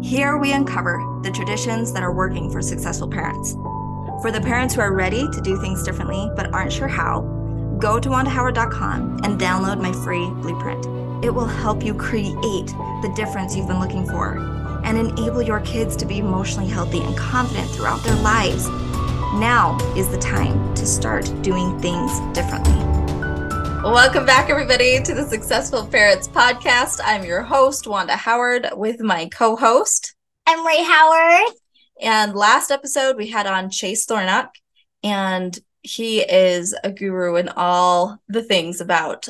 Here we uncover the traditions that are working for successful parents. For the parents who are ready to do things differently but aren't sure how, go to WandaHoward.com and download my free blueprint. It will help you create the difference you've been looking for and enable your kids to be emotionally healthy and confident throughout their lives. Now is the time to start doing things differently. Welcome back, everybody, to the Successful Parrots podcast. I'm your host, Wanda Howard, with my co-host, Emery Howard. And last episode, we had on Chase Thornock, and he is a guru in all the things about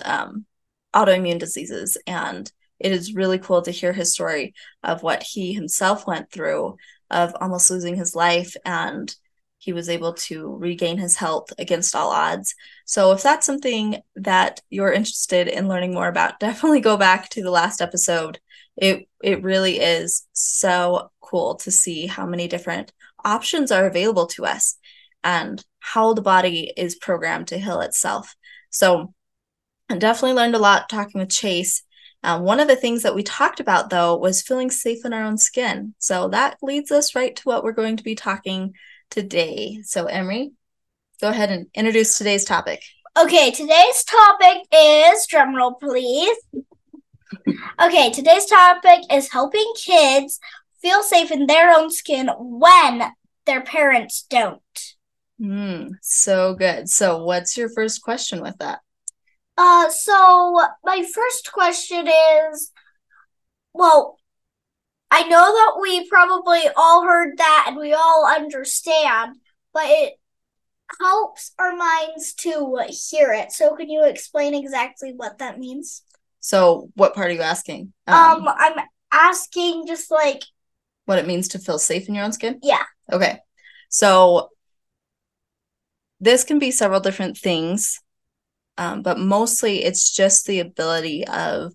autoimmune diseases. And it is really cool to hear his story of what he himself went through, of almost losing his life, and he was able to regain his health against all odds. So if that's something that you're interested in learning more about, definitely go back to the last episode. It really is so cool to see how many different options are available to us and how the body is programmed to heal itself. So I definitely learned a lot talking with Chase. One of the things that we talked about, though, was feeling safe in our own skin. So that leads us right to what we're going to be talking about today. So, Emery, go ahead and introduce today's topic. Okay, today's topic is, drumroll please. Okay, today's topic is helping kids feel safe in their own skin when their parents don't. So good. So, what's your first question with that? So my first question is, I know that we probably all heard that and we all understand, but it helps our minds to hear it. So can you explain exactly what that means? So what part are you asking? I'm asking just like what it means to feel safe in your own skin? Yeah. Okay. So this can be several different things, but mostly it's just the ability of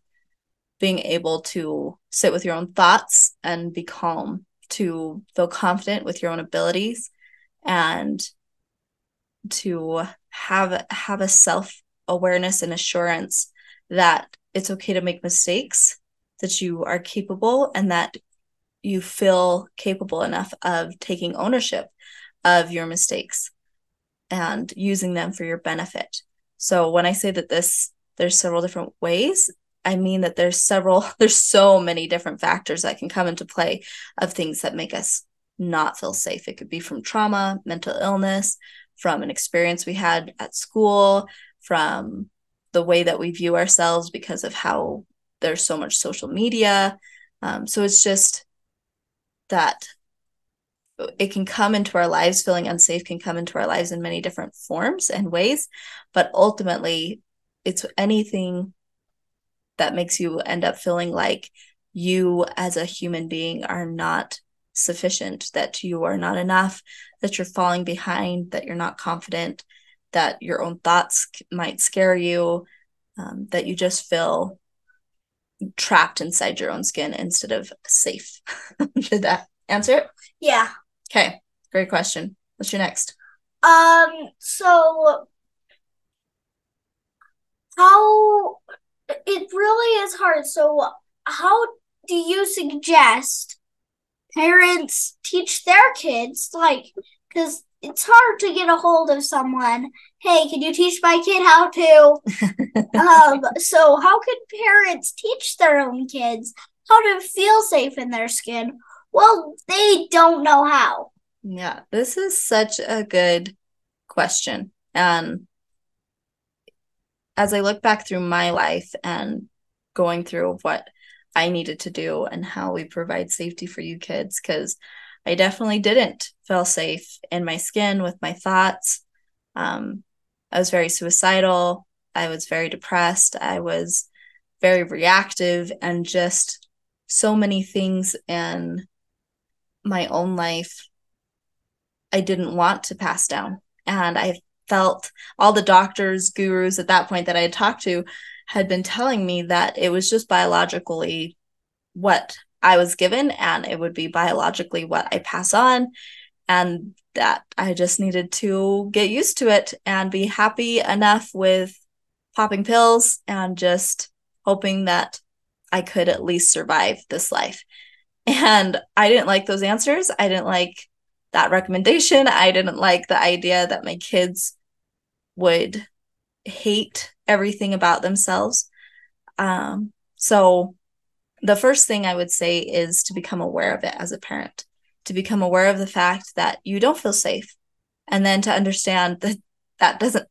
being able to sit with your own thoughts and be calm, to feel confident with your own abilities, and to have a self-awareness and assurance that it's okay to make mistakes, that you are capable, and that you feel capable enough of taking ownership of your mistakes and using them for your benefit. So when I say that there's several different ways, I mean that there's so many different factors that can come into play of things that make us not feel safe. It could be from trauma, mental illness, from an experience we had at school, from the way that we view ourselves because of how there's so much social media. So it's just that it can come into our lives. Feeling unsafe can come into our lives in many different forms and ways, but ultimately it's anything that makes you end up feeling like you as a human being are not sufficient, that you are not enough, that you're falling behind, that you're not confident, that your own thoughts might scare you, that you just feel trapped inside your own skin instead of safe. Did that answer it? Yeah. Okay. Great question. What's your next? So how... It really is hard. So how do you suggest parents teach their kids? Like, because it's hard to get a hold of someone. Hey, can you teach my kid how to? So how can parents teach their own kids how to feel safe in their skin? Well, they don't know how. Yeah, this is such a good question. As I look back through my life and going through what I needed to do and how we provide safety for you kids, because I definitely didn't feel safe in my skin with my thoughts. I was very suicidal. I was very depressed. I was very reactive, and just so many things in my own life I didn't want to pass down. And I felt all the doctors, gurus at that point that I had talked to had been telling me that it was just biologically what I was given, and it would be biologically what I pass on, and that I just needed to get used to it and be happy enough with popping pills and just hoping that I could at least survive this life. And I didn't like those answers. I didn't like that recommendation. I didn't like the idea that my kids would hate everything about themselves. So the first thing I would say is to become aware of it as a parent, to become aware of the fact that you don't feel safe. And then to understand that that doesn't,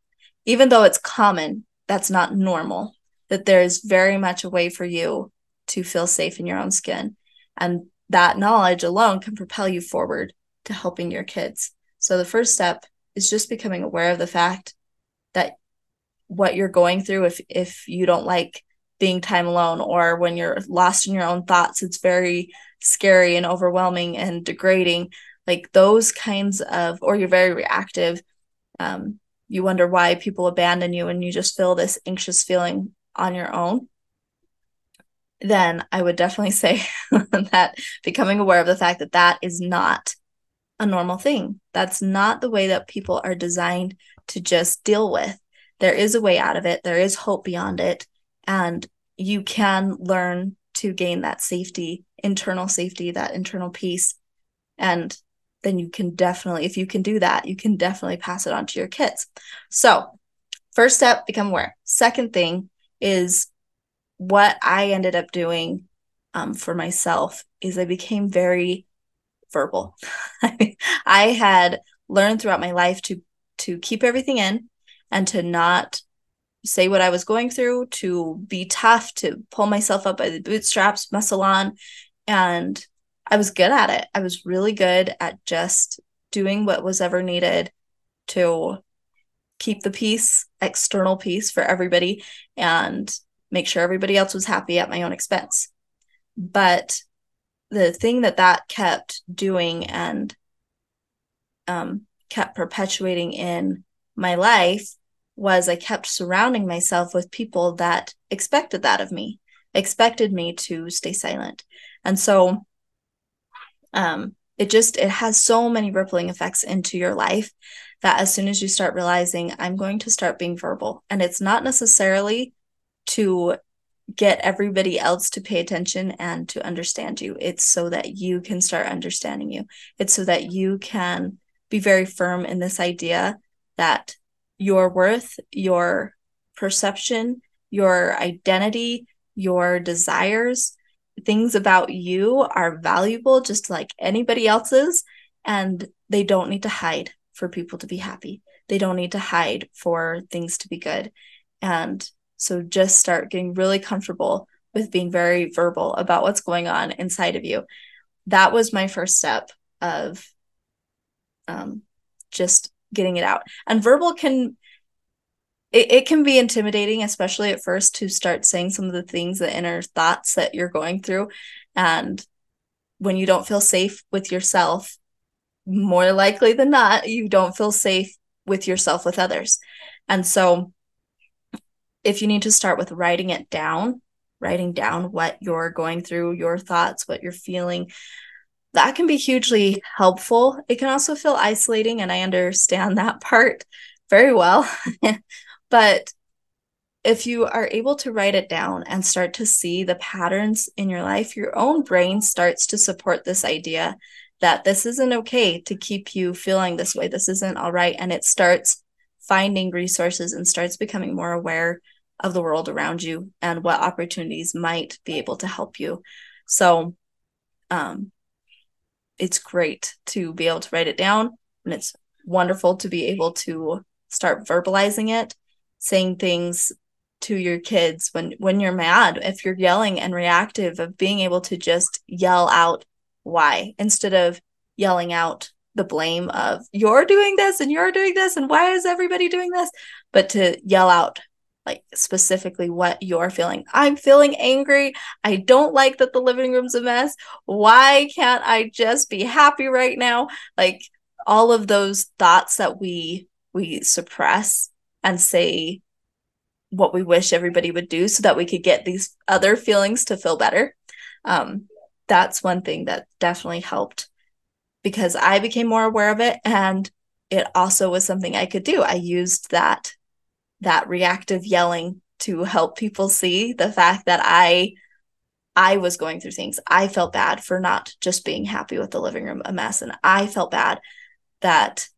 even though it's common, that's not normal, that there is very much a way for you to feel safe in your own skin. And that knowledge alone can propel you forward to helping your kids. So the first step is just becoming aware of the fact that what you're going through, if you don't like being time alone, or when you're lost in your own thoughts, it's very scary and overwhelming and degrading, like those kinds of, or you're very reactive. You wonder why people abandon you and you just feel this anxious feeling on your own. Then I would definitely say that becoming aware of the fact that that is not a normal thing. That's not the way that people are designed to just deal with. There is a way out of it. There is hope beyond it. And you can learn to gain that safety, that internal peace. And then you can definitely, if you can do that, you can definitely pass it on to your kids. So first step, become aware. Second thing is what I ended up doing for myself is I became very verbal. I had learned throughout my life to keep everything in and to not say what I was going through, to be tough, to pull myself up by the bootstraps, muscle on. And I was good at it. I was really good at just doing what was ever needed to keep the peace, external peace for everybody, and make sure everybody else was happy at my own expense. But the thing that kept doing and kept perpetuating in my life was I kept surrounding myself with people that expected that of me, expected me to stay silent. And so it has so many rippling effects into your life that as soon as you start realizing, I'm going to start being verbal. And it's not necessarily to get everybody else to pay attention and to understand you. It's so that you can start understanding you. It's so that you can be very firm in this idea that your worth, your perception, your identity, your desires, things about you are valuable just like anybody else's, and they don't need to hide for people to be happy. They don't need to hide for things to be good. And so just start getting really comfortable with being very verbal about what's going on inside of you. That was my first step of just getting it out. And verbal it can be intimidating, especially at first, to start saying some of the things, the inner thoughts that you're going through. And when you don't feel safe with yourself, more likely than not, you don't feel safe with yourself with others. And so if you need to start with writing it down, writing down what you're going through, your thoughts, what you're feeling, that can be hugely helpful. It can also feel isolating, and I understand that part very well. But if you are able to write it down and start to see the patterns in your life, your own brain starts to support this idea that this isn't okay to keep you feeling this way. This isn't all right. And it starts finding resources and starts becoming more aware of the world around you and what opportunities might be able to help you. So it's great to be able to write it down, and it's wonderful to be able to start verbalizing it, saying things to your kids when you're mad, if you're yelling and reactive, of being able to just yell out why instead of yelling out the blame of you're doing this and you're doing this and why is everybody doing this, but to yell out like specifically what you're feeling. I'm feeling angry. I don't like that the living room's a mess. Why can't I just be happy right now? Like all of those thoughts that we suppress and say what we wish everybody would do so that we could get these other feelings to feel better. That's one thing that definitely helped, because I became more aware of it, and it also was something I could do. I used that reactive yelling to help people see the fact that I I was going through things. I felt bad for not just being happy with the living room a mess. And I felt bad that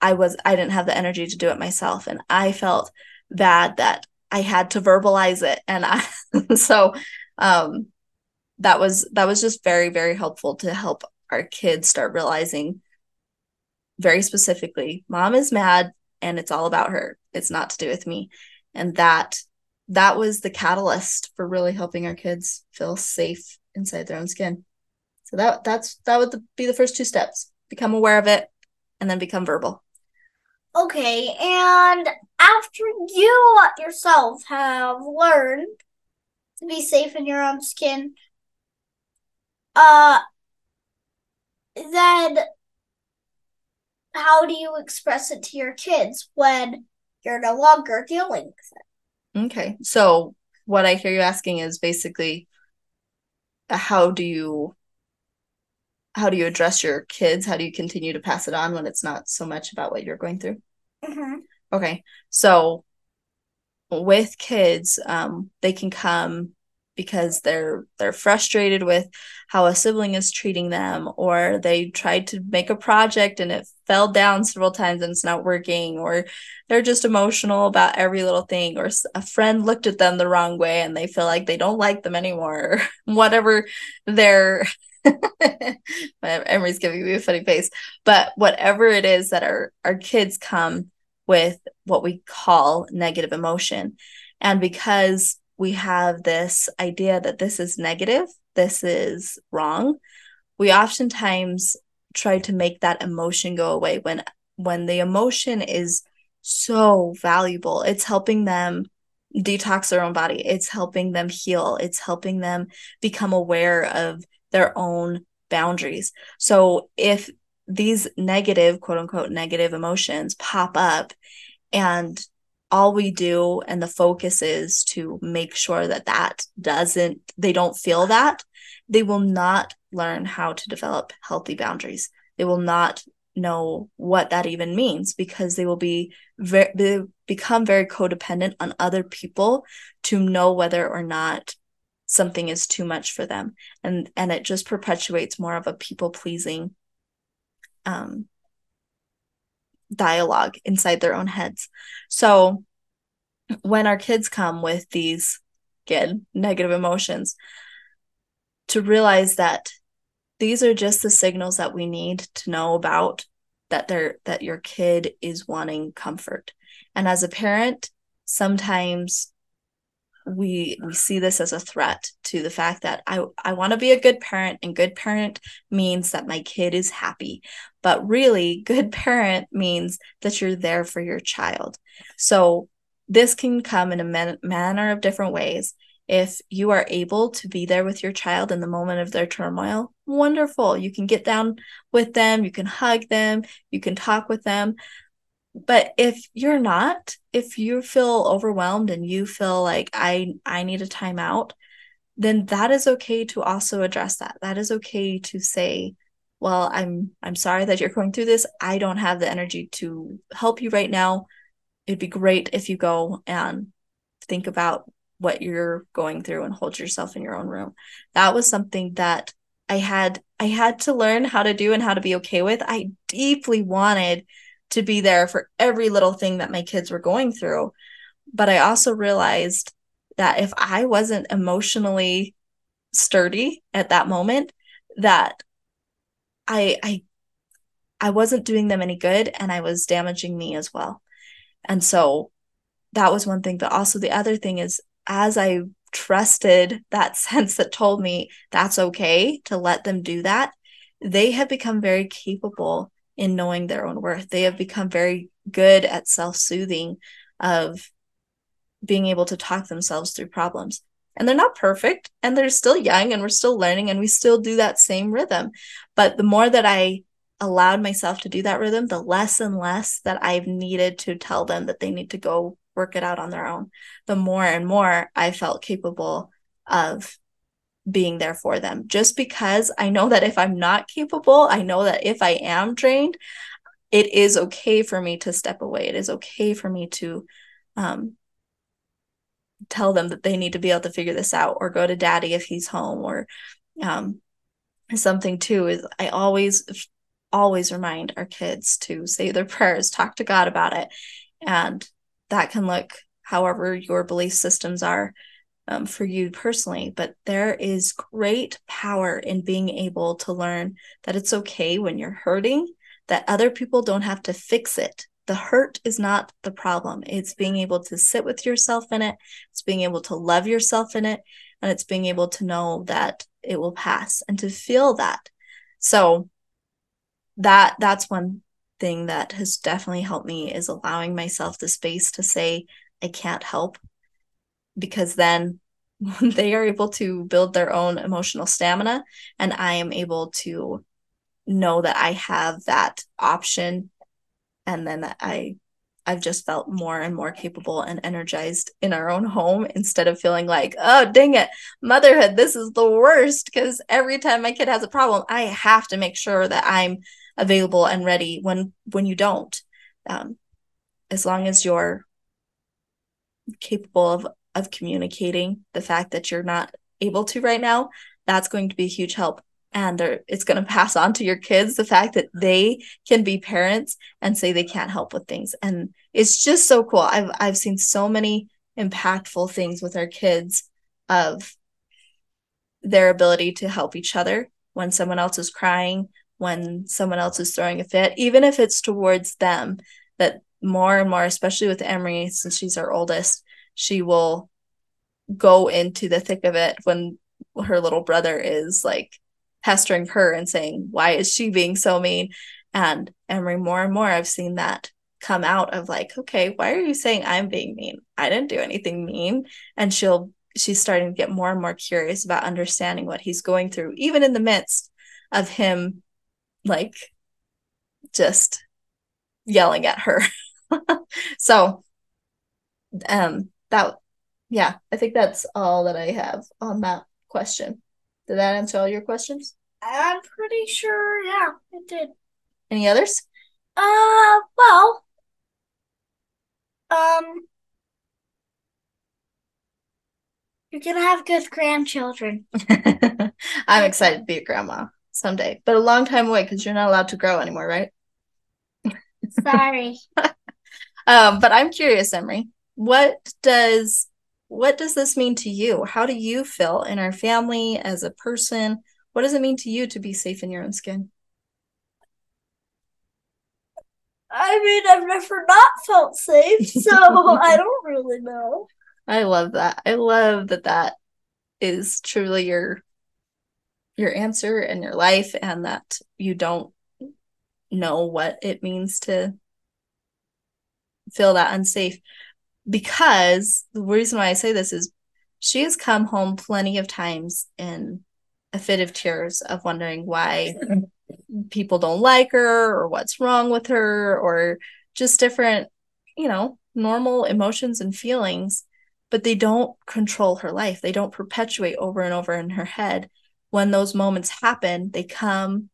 I didn't have the energy to do it myself. And I felt bad that I had to verbalize it. And that was just very, very helpful to help our kids start realizing very specifically, mom is mad and it's all about her. It's not to do with me. And that was the catalyst for really helping our kids feel safe inside their own skin. So that would be the first two steps. Become aware of it and then become verbal. Okay, and after you yourself have learned to be safe in your own skin, then how do you express it to your kids when you're no longer dealing with it? Okay, so what I hear you asking is basically, how do you address your kids? How do you continue to pass it on when it's not so much about what you're going through? Mm-hmm. Okay. So with kids, they can come because they're frustrated with how a sibling is treating them, or they tried to make a project and it fell down several times and it's not working, or they're just emotional about every little thing, or a friend looked at them the wrong way and they feel like they don't like them anymore, whatever their... Emery's giving me a funny face, but whatever it is that our kids come with what we call negative emotion. And because we have this idea that this is negative, this is wrong, we oftentimes try to make that emotion go away when the emotion is so valuable. It's helping them detox their own body. It's helping them heal. It's helping them become aware of their own boundaries. So if these negative, quote unquote, negative emotions pop up and all we do and the focus is to make sure they don't feel that, they will not learn how to develop healthy boundaries. They will not know what that even means because they will become very codependent on other people to know whether or not something is too much for them. And it just perpetuates more of a people-pleasing dialogue inside their own heads. So when our kids come with these, again, negative emotions, to realize that these are just the signals that we need to know about, that your kid is wanting comfort. And as a parent, sometimes we see this as a threat to the fact that I want to be a good parent, and good parent means that my kid is happy. But really, good parent means that you're there for your child. So this can come in a manner of different ways. If you are able to be there with your child in the moment of their turmoil, wonderful. You can get down with them. You can hug them. You can talk with them. But if you're not, if you feel overwhelmed and you feel like I need a timeout, then that is okay to also address that. That is okay to say, well, I'm sorry that you're going through this. I don't have the energy to help you right now. It'd be great if you go and think about what you're going through and hold yourself in your own room. That was something that I had to learn how to do and how to be okay with. I deeply wanted to be there for every little thing that my kids were going through. But I also realized that if I wasn't emotionally sturdy at that moment, that I wasn't doing them any good and I was damaging me as well. And so that was one thing. But also the other thing is, as I trusted that sense that told me that's okay to let them do that, they have become very capable in knowing their own worth. They have become very good at self-soothing, of being able to talk themselves through problems. And they're not perfect, and they're still young, and we're still learning, and we still do that same rhythm. But the more that I allowed myself to do that rhythm, the less and less that I've needed to tell them that they need to go work it out on their own. The more and more I felt capable of being there for them, just because I know that if I'm not capable, I know that if I am drained, it is okay for me to step away. It is okay for me to tell them that they need to be able to figure this out, or go to daddy if he's home, or something too is I always remind our kids to say their prayers, talk to God about it. And that can look however your belief systems are for you personally, but there is great power in being able to learn that it's okay when you're hurting, that other people don't have to fix it. The hurt is not the problem. It's being able to sit with yourself in it. It's being able to love yourself in it. And it's being able to know that it will pass and to feel that. So that's one thing that has definitely helped me, is allowing myself the space to say, I can't help. Because then they are able to build their own emotional stamina, and I am able to know that I have that option. And then that I've just felt more and more capable and energized in our own home, instead of feeling like, oh, dang it, motherhood, this is the worst, because every time my kid has a problem, I have to make sure that I'm available and ready when you don't. As long as you're capable of communicating the fact that you're not able to right now, that's going to be a huge help. And it's going to pass on to your kids the fact that they can be parents and say they can't help with things. And it's just so cool. I've seen so many impactful things with our kids of their ability to help each other when someone else is crying, when someone else is throwing a fit, even if it's towards them. That more and more, especially with Emery, since she's our oldest, she will go into the thick of it when her little brother is like pestering her and saying, why is she being so mean? And Emery, more and more, I've seen that come out of like, okay, why are you saying I'm being mean? I didn't do anything mean. And she's starting to get more and more curious about understanding what he's going through, even in the midst of him, like, just yelling at her. So, I think that's all that I have on that question. Did that answer all your questions? I'm pretty sure, yeah, it did. Any others? You're going to have good grandchildren. I'm excited to be a grandma someday, but a long time away, because you're not allowed to grow anymore, right? Sorry. But I'm curious, Emery, what does this mean to you? How do you feel in our family as a person? What does it mean to you to be safe in your own skin? I mean, I've never not felt safe, so I don't really know. I love that. I love that is truly your answer in your life, and that you don't know what it means to feel that unsafe. Because the reason why I say this is she has come home plenty of times in a fit of tears of wondering why people don't like her, or what's wrong with her, or just different, normal emotions and feelings, but they don't control her life. They don't perpetuate over and over in her head. When those moments happen, they come,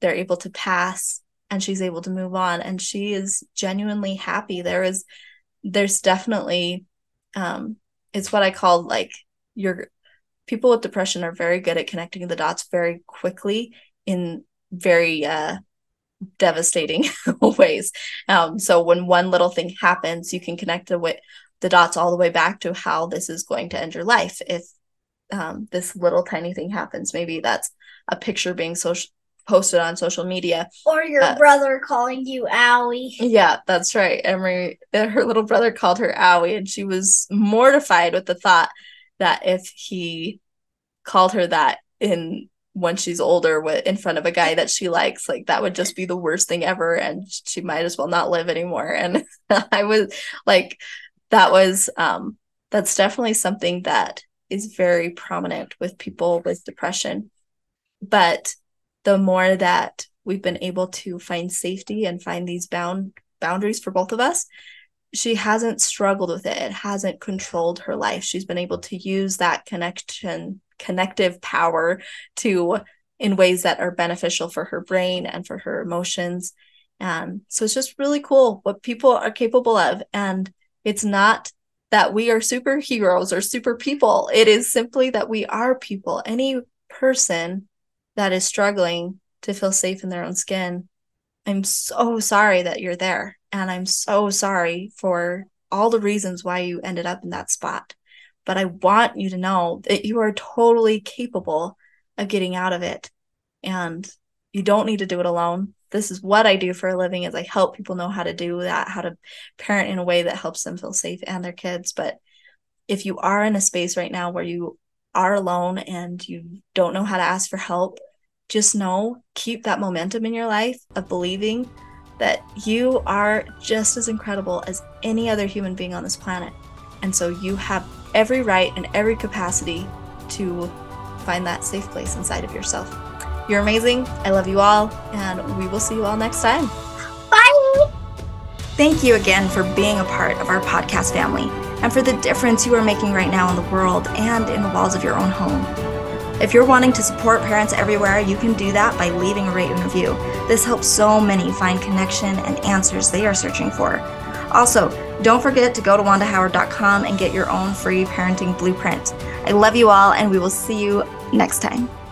they're able to pass, and she's able to move on. And she is genuinely happy. There's definitely, it's what I call like your people with depression are very good at connecting the dots very quickly in very devastating ways. So when one little thing happens, you can connect the dots all the way back to how this is going to end your life. If this little tiny thing happens, maybe that's a picture being posted on social media, or your brother calling you owie. Yeah, that's right. Emery, her little brother called her owie, and she was mortified with the thought that if he called her that when she's older in front of a guy that she likes, like that would just be the worst thing ever, and she might as well not live anymore. And I was like, that's definitely something that is very prominent with people with depression. But the more that we've been able to find safety and find these boundaries for both of us, she hasn't struggled with it. It hasn't controlled her life. She's been able to use that connective power in ways that are beneficial for her brain and for her emotions. So it's just really cool what people are capable of. And it's not that we are superheroes or super people. It is simply that we are people. Any person that is struggling to feel safe in their own skin, I'm so sorry that you're there. And I'm so sorry for all the reasons why you ended up in that spot. But I want you to know that you are totally capable of getting out of it. And you don't need to do it alone. This is what I do for a living, is I help people know how to do that, how to parent in a way that helps them feel safe and their kids. But if you are in a space right now where you are alone and you don't know how to ask for help, just know, keep that momentum in your life of believing that you are just as incredible as any other human being on this planet. And so you have every right and every capacity to find that safe place inside of yourself. You're amazing. I love you all, and we will see you all next time. Bye! Thank you again for being a part of our podcast family and for the difference you are making right now in the world and in the walls of your own home. If you're wanting to support parents everywhere, you can do that by leaving a rate and review. This helps so many find connection and answers they are searching for. Also, don't forget to go to WandaHoward.com and get your own free parenting blueprint. I love you all, and we will see you next time.